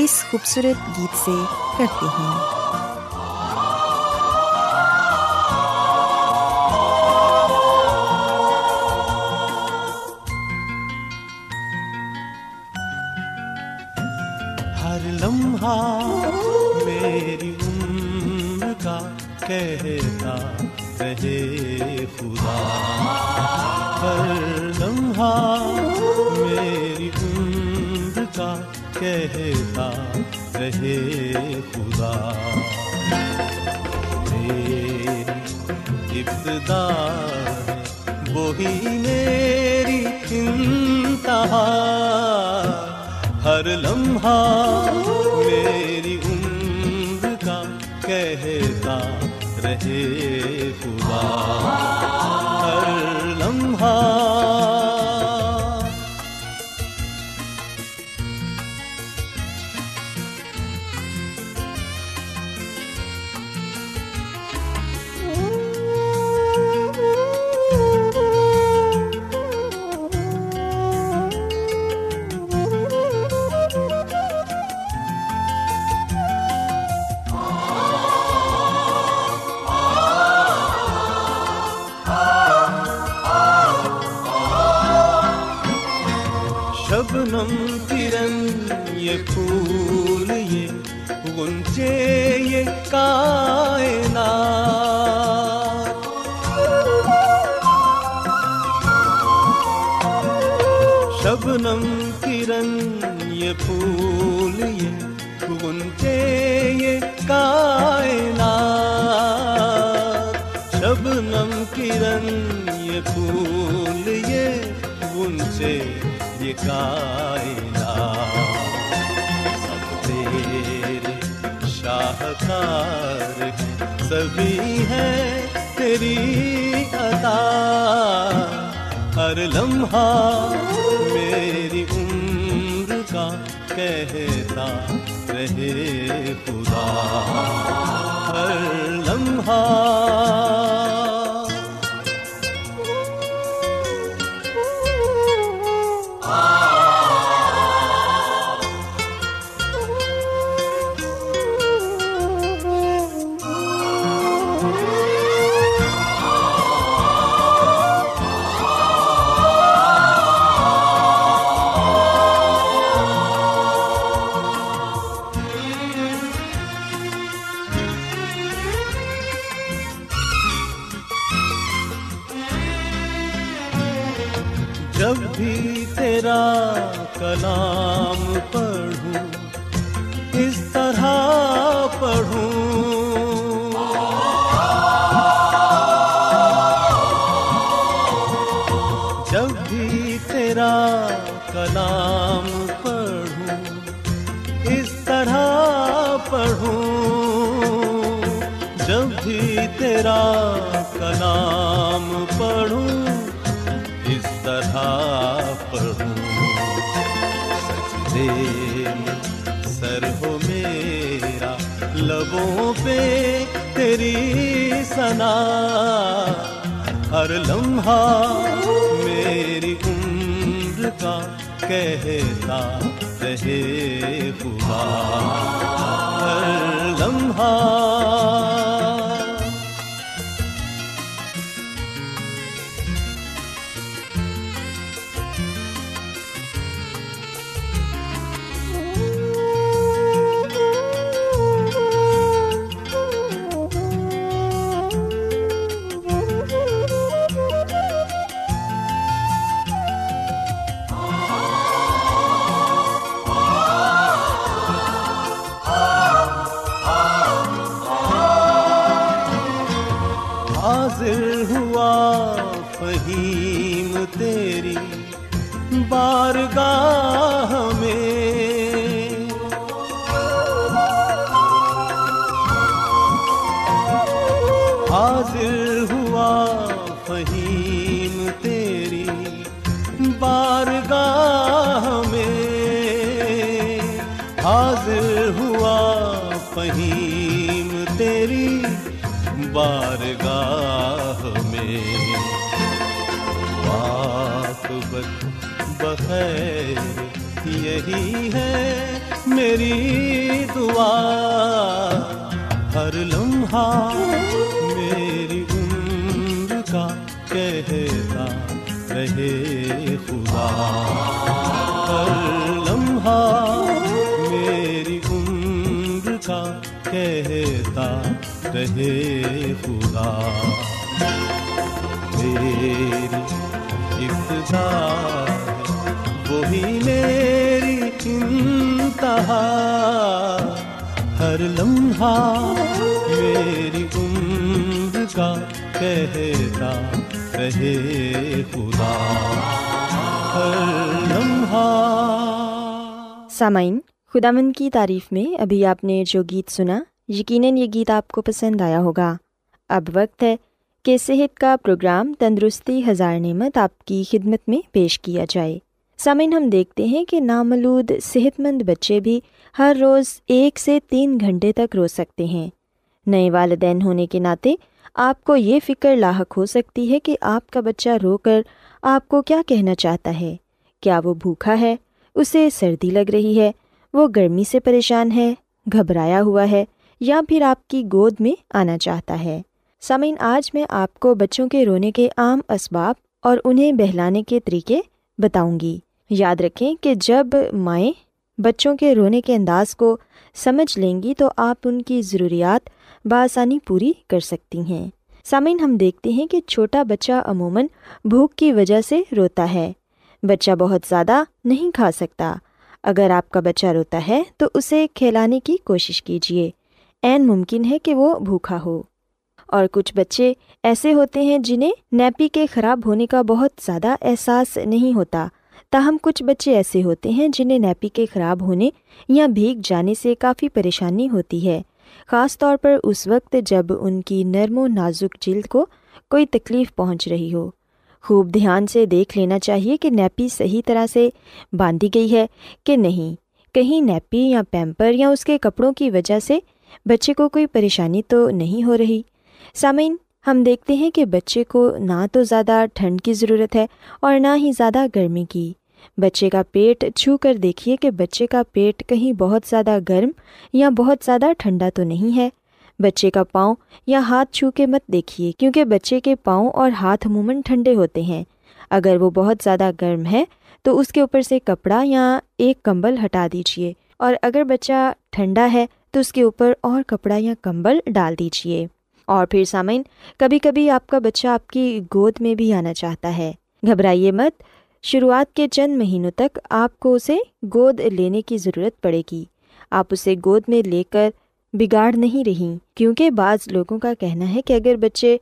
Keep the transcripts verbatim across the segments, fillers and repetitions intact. اس خوبصورت گیت سے کرتے ہیں۔ ہر لمحہ میری عمر کا کہتا رہے خدا، ہر لمحہ میری عمر کا کہتا رہے خدا، میری ابتدا وہی میری انتہا، ہر لمحہ میری عمر کا کہتا رہے خدا، ہر لمحہ شبنم ترن یہ پھول یہ گنجے یہ کائنات، شبنم ترن یہ پھول یہ گنجے یہ کائنات، شبنم ترن یہ پھول یہ گنجے یہ کائنات، سب تیرے شاہکار سبھی ہے تیری عطا، ہر لمحہ میری عمر کا کہتا رہے خدا، ہر لمحہ کلام پڑھوں اس طرح پڑھوں، جب بھی تیرا کلام پڑھوں اس طرح پڑھوں، جب بھی تیرا کلام پڑھوں اس طرح پڑھوں، سر ہو میرا لبوں پہ تیری ثنا، ہر لمحہ میری عمر کا کہتا رہے خدا، ہر لمحہ بارگاہ میں حاضر ہوا فہیم تیری بارگاہ میں، حاضر ہوا فہیم تیری بارگاہ میں، واقبت بخیر یہی ہے میری دعا، ہر لمحہ میری عمر کا کہتا رہے خدا، ہر لمحہ میری عمر کا کہتا رہے خدا، میری ابتدا وہی میری انتہا، ہر لمحہ میری عمر کا کہتا رہے خدا، ہر لمحہ۔ سامعین، خداوند کی تعریف میں ابھی آپ نے جو گیت سنا، یقیناً یہ گیت آپ کو پسند آیا ہوگا۔ اب وقت ہے کہ صحت کا پروگرام تندرستی ہزار نعمت آپ کی خدمت میں پیش کیا جائے۔ سامعین، ہم دیکھتے ہیں کہ نامولود صحت مند بچے بھی ہر روز ایک سے تین گھنٹے تک رو سکتے ہیں۔ نئے والدین ہونے کے ناطے آپ کو یہ فکر لاحق ہو سکتی ہے کہ آپ کا بچہ رو کر آپ کو کیا کہنا چاہتا ہے۔ کیا وہ بھوکا ہے، اسے سردی لگ رہی ہے، وہ گرمی سے پریشان ہے، گھبرایا ہوا ہے، یا پھر آپ کی گود میں آنا چاہتا ہے۔ سامعین، آج میں آپ کو بچوں کے رونے کے عام اسباب اور انہیں بہلانے کے طریقے بتاؤں گی۔ یاد رکھیں کہ جب مائیں بچوں کے رونے کے انداز کو سمجھ لیں گی تو آپ ان کی ضروریات بآسانی پوری کر سکتی ہیں۔ سامعین، ہم دیکھتے ہیں کہ چھوٹا بچہ عموماً بھوک کی وجہ سے روتا ہے۔ بچہ بہت زیادہ نہیں کھا سکتا۔ اگر آپ کا بچہ روتا ہے تو اسے کھلانے کی کوشش کیجیے، عین ممکن ہے کہ وہ بھوکا ہو۔ اور کچھ بچے ایسے ہوتے ہیں جنہیں نیپی کے خراب ہونے کا بہت زیادہ احساس نہیں ہوتا، تاہم کچھ بچے ایسے ہوتے ہیں جنہیں نیپی کے خراب ہونے یا بھیگ جانے سے کافی پریشانی ہوتی ہے، خاص طور پر اس وقت جب ان کی نرم و نازک جلد کو کوئی تکلیف پہنچ رہی ہو۔ خوب دھیان سے دیکھ لینا چاہیے کہ نیپی صحیح طرح سے باندھی گئی ہے کہ نہیں، کہیں نیپی یا پیمپر یا اس کے کپڑوں کی وجہ سے بچے کو کوئی پریشانی تو نہیں ہو رہی۔ سامعین، ہم دیکھتے ہیں کہ بچے کو نہ تو زیادہ ٹھنڈ کی ضرورت ہے اور نہ ہی زیادہ گرمی کی۔ بچے کا پیٹ چھو کر دیکھیے کہ بچے کا پیٹ کہیں بہت زیادہ گرم یا بہت زیادہ ٹھنڈا تو نہیں ہے۔ بچے کا پاؤں یا ہاتھ چھو کے مت دیکھیے، کیونکہ بچے کے پاؤں اور ہاتھ عموماً ٹھنڈے ہوتے ہیں۔ اگر وہ بہت زیادہ گرم ہے تو اس کے اوپر سے کپڑا یا ایک کمبل ہٹا دیجیے، اور اگر بچہ ٹھنڈا ہے تو اس کے اوپر اور کپڑا یا کمبل ڈال دیجیے۔ اور پھر سامعین، کبھی کبھی آپ کا بچہ آپ کی گود میں بھی آنا چاہتا ہے، گھبرائیے مت۔ شروعات کے چند مہینوں تک آپ کو اسے گود لینے کی ضرورت پڑے گی۔ آپ اسے گود میں لے کر بگاڑ نہیں رہیں، کیونکہ بعض لوگوں کا کہنا ہے کہ اگر بچے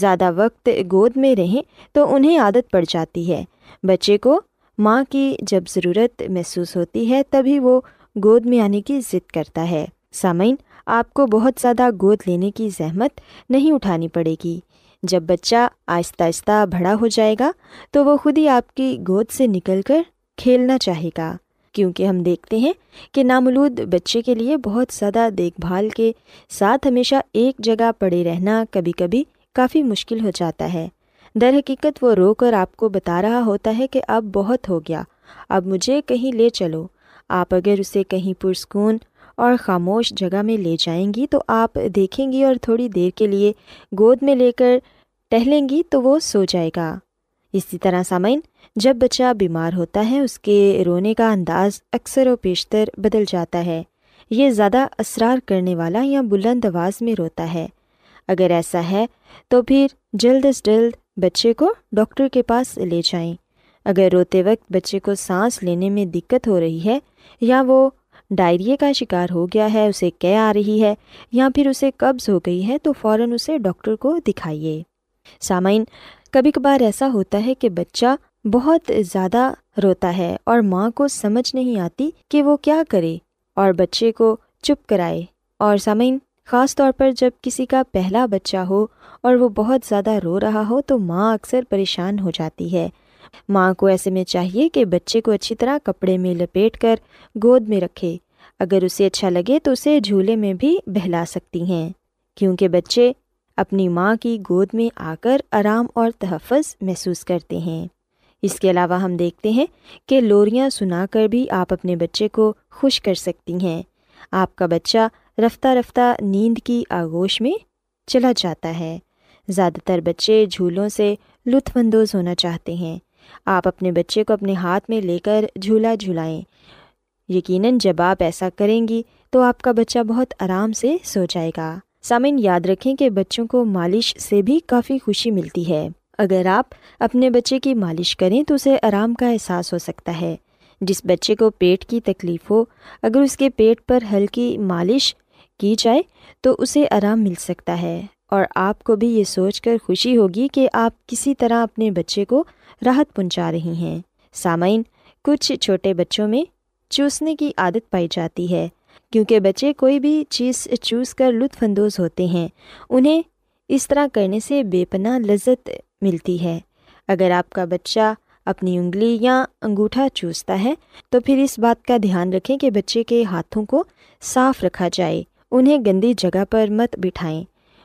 زیادہ وقت گود میں رہیں تو انہیں عادت پڑ جاتی ہے۔ بچے کو ماں کی جب ضرورت محسوس ہوتی ہے تبھی وہ گود میں آنے کی ضد کرتا ہے۔ سامعین، آپ کو بہت زیادہ گود لینے کی زحمت نہیں اٹھانی پڑے گی۔ جب بچہ آہستہ آہستہ بڑا ہو جائے گا تو وہ خود ہی آپ کی گود سے نکل کر کھیلنا چاہے گا۔ کیونکہ ہم دیکھتے ہیں کہ نامولود بچے کے لیے بہت زیادہ دیکھ بھال کے ساتھ ہمیشہ ایک جگہ پڑے رہنا کبھی کبھی کافی مشکل ہو جاتا ہے۔ درحقیقت وہ رو کر آپ کو بتا رہا ہوتا ہے کہ اب بہت ہو گیا، اب مجھے کہیں لے چلو۔ آپ اگر اسے کہیں پرسکون اور خاموش جگہ میں لے جائیں گی تو آپ دیکھیں گی اور تھوڑی دیر کے لیے گود میں لے کر ٹہلیں گی تو وہ سو جائے گا۔ اسی طرح سامعین، جب بچہ بیمار ہوتا ہے اس کے رونے کا انداز اکثر و بیشتر بدل جاتا ہے۔ یہ زیادہ اصرار کرنے والا یا بلند آواز میں روتا ہے۔ اگر ایسا ہے تو پھر جلد از جلد بچے کو ڈاکٹر کے پاس لے جائیں۔ اگر روتے وقت بچے کو سانس لینے میں دقت ہو رہی ہے، یا وہ ڈائریا کا شکار ہو گیا ہے، اسے قے آ رہی ہے، یا پھر اسے قبض ہو گئی ہے، تو فوراً اسے ڈاکٹر کو دکھائیے۔ سامعین، کبھی کبھار ایسا ہوتا ہے کہ بچہ بہت زیادہ روتا ہے اور ماں کو سمجھ نہیں آتی کہ وہ کیا کرے اور بچے کو چپ کرائے۔ اور سامعین، خاص طور پر جب کسی کا پہلا بچہ ہو اور وہ بہت زیادہ رو رہا ہو تو ماں اکثر پریشان ہو جاتی ہے۔ ماں کو ایسے میں چاہیے کہ بچے کو اچھی طرح کپڑے میں لپیٹ کر گود میں رکھے۔ اگر اسے اچھا لگے تو اسے جھولے میں بھی بہلا سکتی ہیں، کیونکہ بچے اپنی ماں کی گود میں آ کر آرام اور تحفظ محسوس کرتے ہیں۔ اس کے علاوہ ہم دیکھتے ہیں کہ لوریاں سنا کر بھی آپ اپنے بچے کو خوش کر سکتی ہیں۔ آپ کا بچہ رفتہ رفتہ نیند کی آغوش میں چلا جاتا ہے۔ زیادہ تر بچے جھولوں سے لطف اندوز ہونا چاہتے ہیں۔ آپ اپنے بچے کو اپنے ہاتھ میں لے کر جھولا جھلائیں۔ یقیناً جب آپ ایسا کریں گی تو آپ کا بچہ بہت آرام سے سو جائے گا۔ سامعین، یاد رکھیں کہ بچوں کو مالش سے بھی کافی خوشی ملتی ہے۔ اگر آپ اپنے بچے کی مالش کریں تو اسے آرام کا احساس ہو سکتا ہے۔ جس بچے کو پیٹ کی تکلیف ہو، اگر اس کے پیٹ پر ہلکی مالش کی جائے تو اسے آرام مل سکتا ہے، اور آپ کو بھی یہ سوچ کر خوشی ہوگی کہ آپ کسی طرح اپنے بچے کو راحت پہنچا رہی ہیں۔ سامعین، کچھ چھوٹے بچوں میں چوسنے کی عادت پائی جاتی ہے، کیونکہ بچے کوئی بھی چیز چوس کر لطف اندوز ہوتے ہیں۔ انہیں اس طرح کرنے سے بے پناہ لذت ملتی ہے۔ اگر آپ کا بچہ اپنی انگلی یا انگوٹھا چوستا ہے تو پھر اس بات کا دھیان رکھیں کہ بچے کے ہاتھوں کو صاف رکھا جائے، انہیں گندی جگہ پر مت بٹھائیں،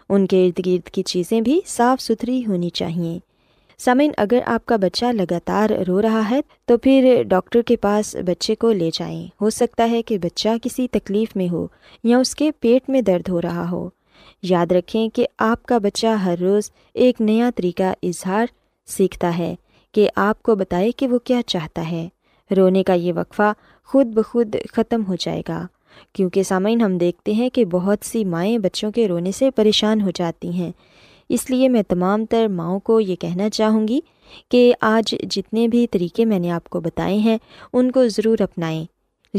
ان کے ارد گرد کی چیزیں بھی صاف ستھری ہونی چاہئیں۔ سامعین، اگر آپ کا بچہ لگاتار رو رہا ہے تو پھر ڈاکٹر کے پاس بچے کو لے جائیں۔ ہو سکتا ہے کہ بچہ کسی تکلیف میں ہو یا اس کے پیٹ میں درد ہو رہا ہو۔ یاد رکھیں کہ آپ کا بچہ ہر روز ایک نیا طریقہ اظہار سیکھتا ہے کہ آپ کو بتائے کہ وہ کیا چاہتا ہے۔ رونے کا یہ وقفہ خود بخود ختم ہو جائے گا، کیونکہ سامعین، ہم دیکھتے ہیں کہ بہت سی مائیں بچوں کے رونے سے پریشان ہو جاتی ہیں۔ اس لیے میں تمام تر ماؤں کو یہ کہنا چاہوں گی کہ آج جتنے بھی طریقے میں نے آپ کو بتائے ہیں ان کو ضرور اپنائیں۔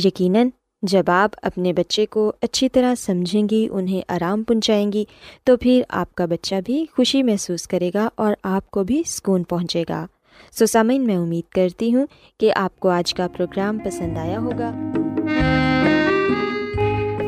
یقیناً جب آپ اپنے بچے کو اچھی طرح سمجھیں گی، انہیں آرام پہنچائیں گی، تو پھر آپ کا بچہ بھی خوشی محسوس کرے گا اور آپ کو بھی سکون پہنچے گا۔ سو سامعین، میں امید کرتی ہوں کہ آپ کو آج کا پروگرام پسند آیا ہوگا۔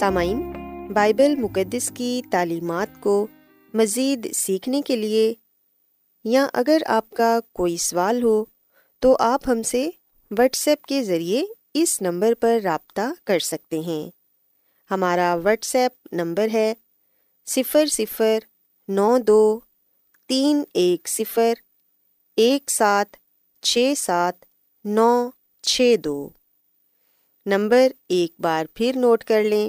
سامعین، بائبل مقدس کی تعلیمات کو مزید سیکھنے کے لیے یا اگر آپ کا کوئی سوال ہو تو آپ ہم سے واٹس ایپ کے ذریعے اس نمبر پر رابطہ کر سکتے ہیں۔ ہمارا واٹس ایپ نمبر ہے صفر صفر نو دو تین ایک صفر ایک سات چھ سات نو چھ دو۔ نمبر ایک بار پھر نوٹ کر لیں،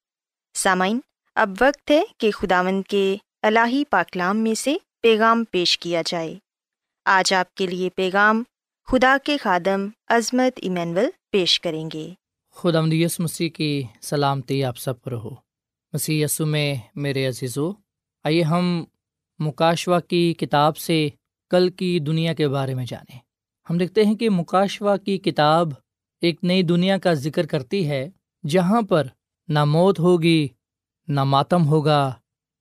سامعین، اب وقت ہے کہ خداوند کے الہی پاکلام میں سے پیغام پیش کیا جائے۔ آج آپ کے لیے پیغام خدا کے خادم عظمت ایمینول پیش کریں گے۔ خداوند یسوع مسیح کی سلامتی آپ سب پر ہو۔ مسیح یسوع میں میرے عزیزو، آئیے ہم مکاشوہ کی کتاب سے کل کی دنیا کے بارے میں جانیں۔ ہم دیکھتے ہیں کہ مکاشوہ کی کتاب ایک نئی دنیا کا ذکر کرتی ہے جہاں پر نہ موت ہوگی، نہ ماتم ہوگا،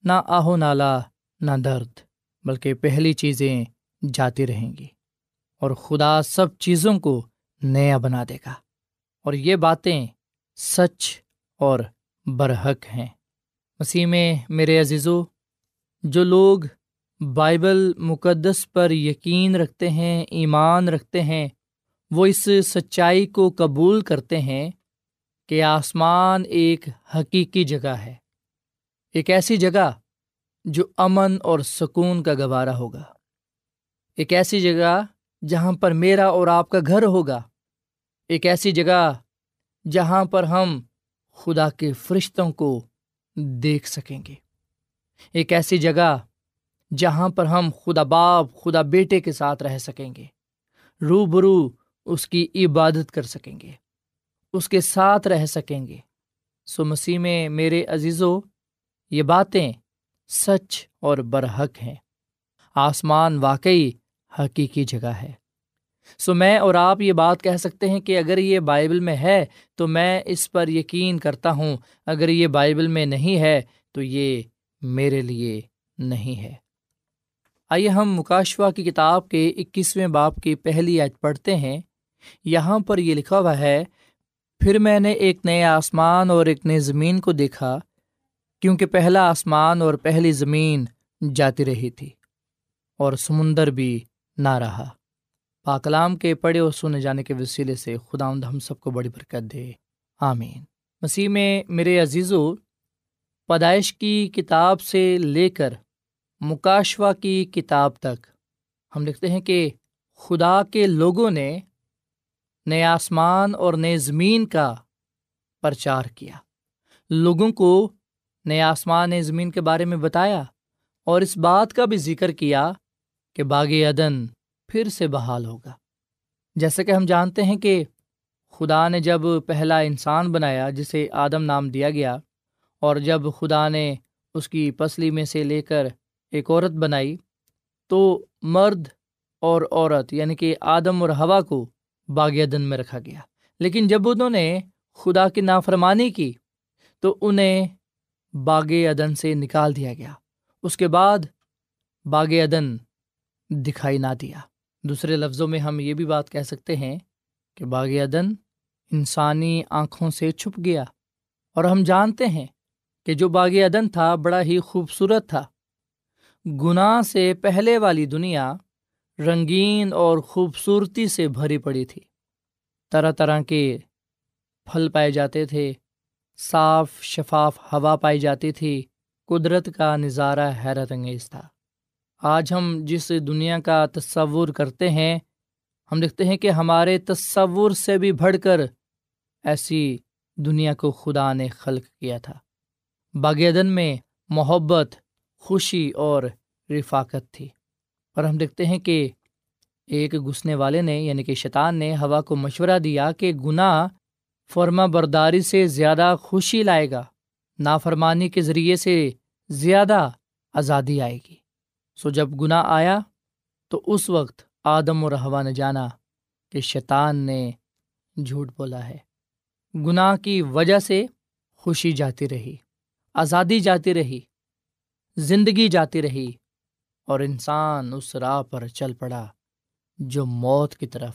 نہ آہ و نالہ، نہ درد، بلکہ پہلی چیزیں جاتی رہیں گی، اور خدا سب چیزوں کو نیا بنا دے گا، اور یہ باتیں سچ اور برحق ہیں۔ مسیح میں میرے عزیزو، جو لوگ بائبل مقدس پر یقین رکھتے ہیں، ایمان رکھتے ہیں، وہ اس سچائی کو قبول کرتے ہیں کہ آسمان ایک حقیقی جگہ ہے، ایک ایسی جگہ جو امن اور سکون کا گوارا ہوگا، ایک ایسی جگہ جہاں پر میرا اور آپ کا گھر ہوگا، ایک ایسی جگہ جہاں پر ہم خدا کے فرشتوں کو دیکھ سکیں گے، ایک ایسی جگہ جہاں پر ہم خدا باپ، خدا بیٹے کے ساتھ رہ سکیں گے، روبرو اس کی عبادت کر سکیں گے، اس کے ساتھ رہ سکیں گے۔ سو مسیح میں میرے عزیزو، یہ باتیں سچ اور برحق ہیں۔ آسمان واقعی حقیقی جگہ ہے۔ سو میں اور آپ یہ بات کہہ سکتے ہیں کہ اگر یہ بائبل میں ہے تو میں اس پر یقین کرتا ہوں، اگر یہ بائبل میں نہیں ہے تو یہ میرے لیے نہیں ہے۔ آئیے ہم مکاشفہ کی کتاب کے اکیسویں باب کی پہلی آیت پڑھتے ہیں۔ یہاں پر یہ لکھا ہوا ہے، پھر میں نے ایک نئے آسمان اور ایک نئی زمین کو دیکھا، کیونکہ پہلا آسمان اور پہلی زمین جاتی رہی تھی اور سمندر بھی نہ رہا۔ پاکلام کے پڑھے اور سنے جانے کے وسیلے سے خداوند ہم سب کو بڑی برکت دے، آمین۔ مسیح میں میرے عزیزو، پیدائش کی کتاب سے لے کر مکاشفہ کی کتاب تک ہم دیکھتے ہیں کہ خدا کے لوگوں نے نئے آسمان اور نئے زمین کا پرچار کیا، لوگوں کو نئے آسمان نئے زمین کے بارے میں بتایا، اور اس بات کا بھی ذکر کیا کہ باغ عدن پھر سے بحال ہوگا۔ جیسا کہ ہم جانتے ہیں کہ خدا نے جب پہلا انسان بنایا جسے آدم نام دیا گیا، اور جب خدا نے اس کی پسلی میں سے لے کر ایک عورت بنائی تو مرد اور عورت یعنی کہ آدم اور ہوا کو باغ عدن میں رکھا گیا، لیکن جب انہوں نے خدا کی نافرمانی کی تو انہیں باغ عدن سے نکال دیا گیا۔ اس کے بعد باغ عدن دکھائی نہ دیا۔ دوسرے لفظوں میں ہم یہ بھی بات کہہ سکتے ہیں کہ باغ عدن انسانی آنکھوں سے چھپ گیا، اور ہم جانتے ہیں کہ جو باغ عدن تھا بڑا ہی خوبصورت تھا۔ گناہ سے پہلے والی دنیا رنگین اور خوبصورتی سے بھری پڑی تھی، طرح طرح کے پھل پائے جاتے تھے، صاف شفاف ہوا پائی جاتی تھی، قدرت کا نظارہ حیرت انگیز تھا۔ آج ہم جس دنیا کا تصور کرتے ہیں، ہم دیکھتے ہیں کہ ہمارے تصور سے بھی بڑھ کر ایسی دنیا کو خدا نے خلق کیا تھا۔ باغ عدن میں محبت، خوشی اور رفاقت تھی، اور ہم دیکھتے ہیں کہ ایک گھسنے والے نے یعنی کہ شیطان نے ہوا کو مشورہ دیا کہ گناہ فرما برداری سے زیادہ خوشی لائے گا، نافرمانی کے ذریعے سے زیادہ آزادی آئے گی۔ سو جب گناہ آیا تو اس وقت آدم اور حوا نے جانا کہ شیطان نے جھوٹ بولا ہے۔ گناہ کی وجہ سے خوشی جاتی رہی، آزادی جاتی رہی، زندگی جاتی رہی، اور انسان اس راہ پر چل پڑا جو موت کی طرف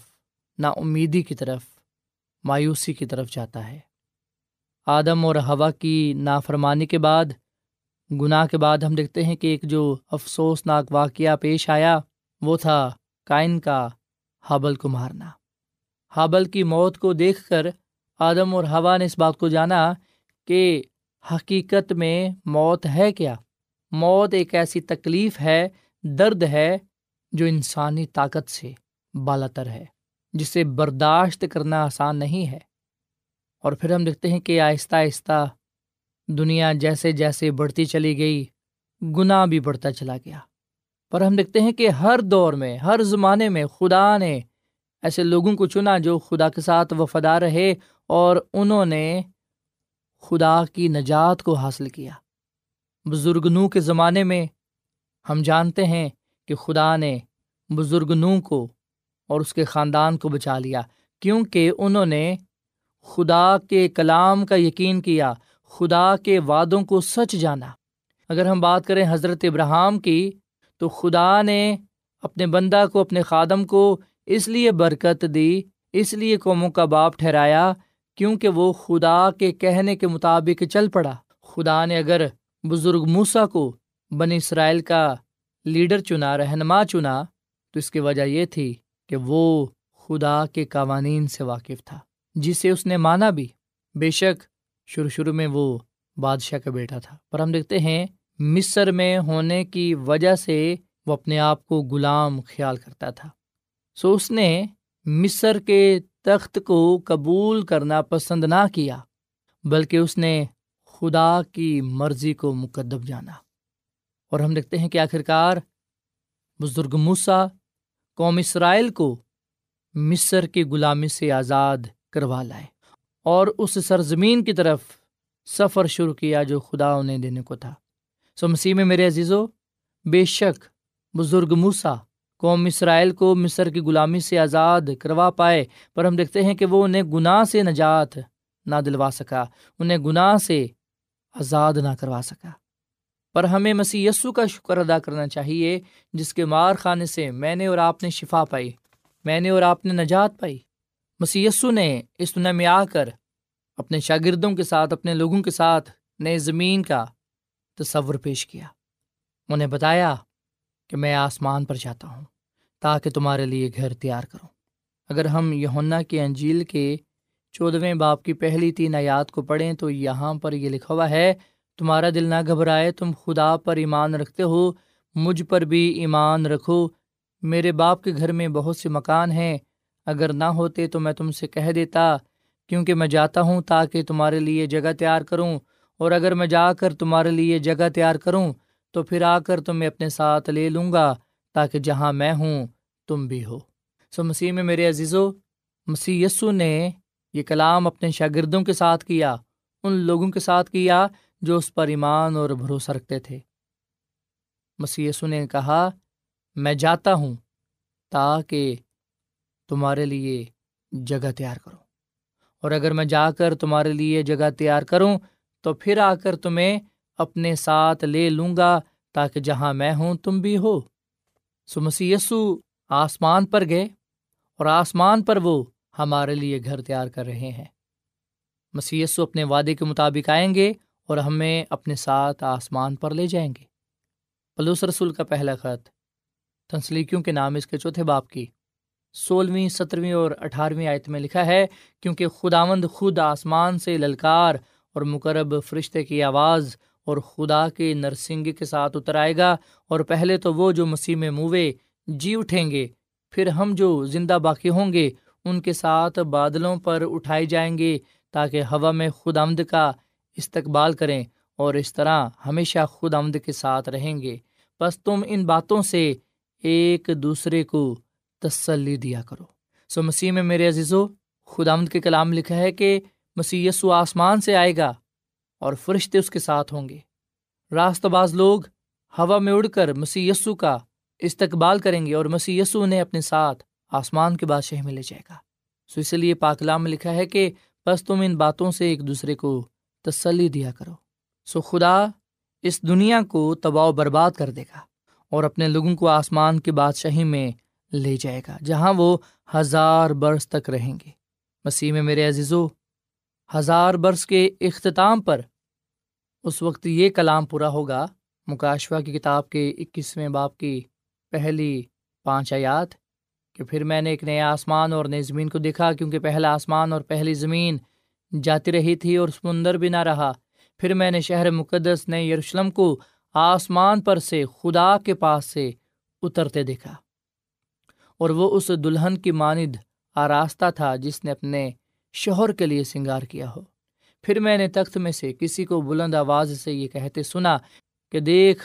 نا امیدی کی طرف، مایوسی کی طرف جاتا ہے۔ آدم اور ہوا کی نافرمانی کے بعد، گناہ کے بعد ہم دیکھتے ہیں کہ ایک جو افسوسناک واقعہ پیش آیا وہ تھا کائن کا ہابل کو مارنا۔ ہابل کی موت کو دیکھ کر آدم اور ہوا نے اس بات کو جانا کہ حقیقت میں موت ہے کیا۔ موت ایک ایسی تکلیف ہے، درد ہے جو انسانی طاقت سے بالاتر ہے، جسے برداشت کرنا آسان نہیں ہے۔ اور پھر ہم دیکھتے ہیں کہ آہستہ آہستہ دنیا جیسے جیسے بڑھتی چلی گئی، گناہ بھی بڑھتا چلا گیا۔ پر ہم دیکھتے ہیں کہ ہر دور میں، ہر زمانے میں خدا نے ایسے لوگوں کو چنا جو خدا کے ساتھ وفادار رہے، اور انہوں نے خدا کی نجات کو حاصل کیا۔ بزرگ نوح کے زمانے میں ہم جانتے ہیں کہ خدا نے بزرگ نوح کو اور اس کے خاندان کو بچا لیا، کیونکہ انہوں نے خدا کے کلام کا یقین کیا، خدا کے وعدوں کو سچ جانا۔ اگر ہم بات کریں حضرت ابراہیم کی، تو خدا نے اپنے بندہ کو، اپنے خادم کو اس لیے برکت دی، اس لیے قوموں کا باپ ٹھہرایا، کیونکہ وہ خدا کے کہنے کے مطابق چل پڑا۔ خدا نے اگر بزرگ موسیٰ کو بنی اسرائیل کا لیڈر چنا، رہنما چنا، تو اس کی وجہ یہ تھی کہ وہ خدا کے قوانین سے واقف تھا، جسے اس نے مانا بھی۔ بے شک شروع شروع میں وہ بادشاہ کا بیٹا تھا، پر ہم دیکھتے ہیں مصر میں ہونے کی وجہ سے وہ اپنے آپ کو غلام خیال کرتا تھا۔ سو اس نے مصر کے تخت کو قبول کرنا پسند نہ کیا، بلکہ اس نے خدا کی مرضی کو مقدم جانا۔ اور ہم دیکھتے ہیں کہ آخرکار بزرگ موسیٰ قوم اسرائیل کو مصر کی غلامی سے آزاد کروا لائے، اور اس سرزمین کی طرف سفر شروع کیا جو خدا انہیں دینے کو تھا۔ سو مسیح میں میرے عزیزو، بے شک بزرگ موسیٰ قوم اسرائیل کو مصر کی غلامی سے آزاد کروا پائے، پر ہم دیکھتے ہیں کہ وہ انہیں گناہ سے نجات نہ دلوا سکا، انہیں گناہ سے آزاد نہ کروا سکا۔ پر ہمیں مسیح یسوع کا شکر ادا کرنا چاہیے، جس کے مار خانے سے میں نے اور آپ نے شفا پائی، میں نے اور آپ نے نجات پائی۔ مسیح یسوع نے اس دنیا میں آ کر اپنے شاگردوں کے ساتھ، اپنے لوگوں کے ساتھ نئے زمین کا تصور پیش کیا، انہیں بتایا کہ میں آسمان پر جاتا ہوں تاکہ تمہارے لیے گھر تیار کروں۔ اگر ہم یوحنا کی انجیل کے چودھویں باب کی پہلی تین آیات کو پڑھیں تو یہاں پر یہ لکھا ہوا ہے، تمہارا دل نہ گھبرائے، تم خدا پر ایمان رکھتے ہو، مجھ پر بھی ایمان رکھو، میرے باپ کے گھر میں بہت سے مکان ہیں، اگر نہ ہوتے تو میں تم سے کہہ دیتا، کیونکہ میں جاتا ہوں تاکہ تمہارے لیے جگہ تیار کروں، اور اگر میں جا کر تمہارے لیے جگہ تیار کروں تو پھر آ کر تمہیں اپنے ساتھ لے لوں گا، تاکہ جہاں میں ہوں تم بھی ہو۔ سو مسیح میں میرے عزیزو، مسیح یسوع نے یہ کلام اپنے شاگردوں کے ساتھ کیا، ان لوگوں کے ساتھ کیا جو اس پر ایمان اور بھروسہ رکھتے تھے۔ مسیح یسوع نے کہا، میں جاتا ہوں تاکہ تمہارے لیے جگہ تیار کروں، اور اگر میں جا کر تمہارے لیے جگہ تیار کروں تو پھر آ کر تمہیں اپنے ساتھ لے لوں گا، تاکہ جہاں میں ہوں تم بھی ہو۔ سو مسیح یسوع آسمان پر گئے، اور آسمان پر وہ ہمارے لیے گھر تیار کر رہے ہیں۔ مسیح یسوع اپنے وعدے کے مطابق آئیں گے اور ہمیں اپنے ساتھ آسمان پر لے جائیں گے۔ پلوس رسول کا پہلا خط تسلیکیوں کے نام، اس کے چوتھے باب کی سولہویں، سترویں اور اٹھارہویں آیت میں لکھا ہے، کیونکہ خداوند خود آسمان سے للکار اور مقرب فرشتے کی آواز اور خدا کے نرسنگ کے ساتھ اتر آئے گا، اور پہلے تو وہ جو مسیح میں موے جی اٹھیں گے، پھر ہم جو زندہ باقی ہوں گے ان کے ساتھ بادلوں پر اٹھائے جائیں گے، تاکہ ہوا میں خداوند کا استقبال کریں، اور اس طرح ہمیشہ خداوند کے ساتھ رہیں گے۔ پس تم ان باتوں سے ایک دوسرے کو تسلی دیا کرو۔ سو مسیح میں میرے عزیزو، خداوند کے کلام لکھا ہے کہ مسیح یسوع آسمان سے آئے گا اور فرشتے اس کے ساتھ ہوں گے۔ راست باز لوگ ہوا میں اڑ کر مسیح یسوع کا استقبال کریں گے، اور مسیح یسوع نے اپنے ساتھ آسمان کے بادشاہ میں لے جائے گا۔ سو اس لیے پاک کلام میں لکھا ہے کہ بس تم ان باتوں سے ایک دوسرے کو تسلی دیا کرو۔ سو خدا اس دنیا کو تباہ و برباد کر دے گا، اور اپنے لوگوں کو آسمان کے بادشاہی میں لے جائے گا، جہاں وہ ہزار برس تک رہیں گے۔ مسیح میں میرے عزیزو، ہزار برس کے اختتام پر اس وقت یہ کلام پورا ہوگا، مکاشفہ کی کتاب کے اکیسویں باب کی پہلی پانچ آیات، کہ پھر میں نے ایک نئے آسمان اور نئے زمین کو دیکھا، کیونکہ پہلا آسمان اور پہلی زمین جاتی رہی تھی اور سمندر بھی نہ رہا۔ پھر میں نے شہر مقدس نئے یروشلم کو آسمان پر سے خدا کے پاس سے اترتے دیکھا، اور وہ اس دلہن کی ماند آراستہ تھا جس نے اپنے شوہر کے لیے سنگار کیا ہو۔ پھر میں نے تخت میں سے کسی کو بلند آواز سے یہ کہتے سنا کہ دیکھ،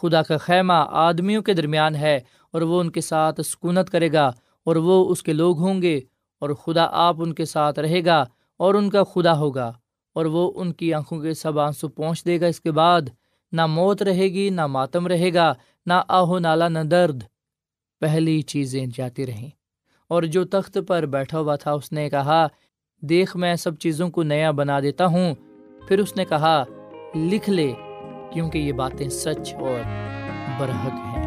خدا کا خیمہ آدمیوں کے درمیان ہے، اور وہ ان کے ساتھ سکونت کرے گا، اور وہ اس کے لوگ ہوں گے، اور خدا آپ ان کے ساتھ رہے گا اور ان کا خدا ہوگا، اور وہ ان کی آنکھوں کے سب آنسو پونچھ دے گا۔ اس کے بعد نہ موت رہے گی، نہ ماتم رہے گا، نہ آہ و نالہ، نہ درد، پہلی چیزیں جاتی رہیں۔ اور جو تخت پر بیٹھا ہوا تھا اس نے کہا، دیکھ، میں سب چیزوں کو نیا بنا دیتا ہوں۔ پھر اس نے کہا، لکھ لے، کیونکہ یہ باتیں سچ اور برحق ہیں۔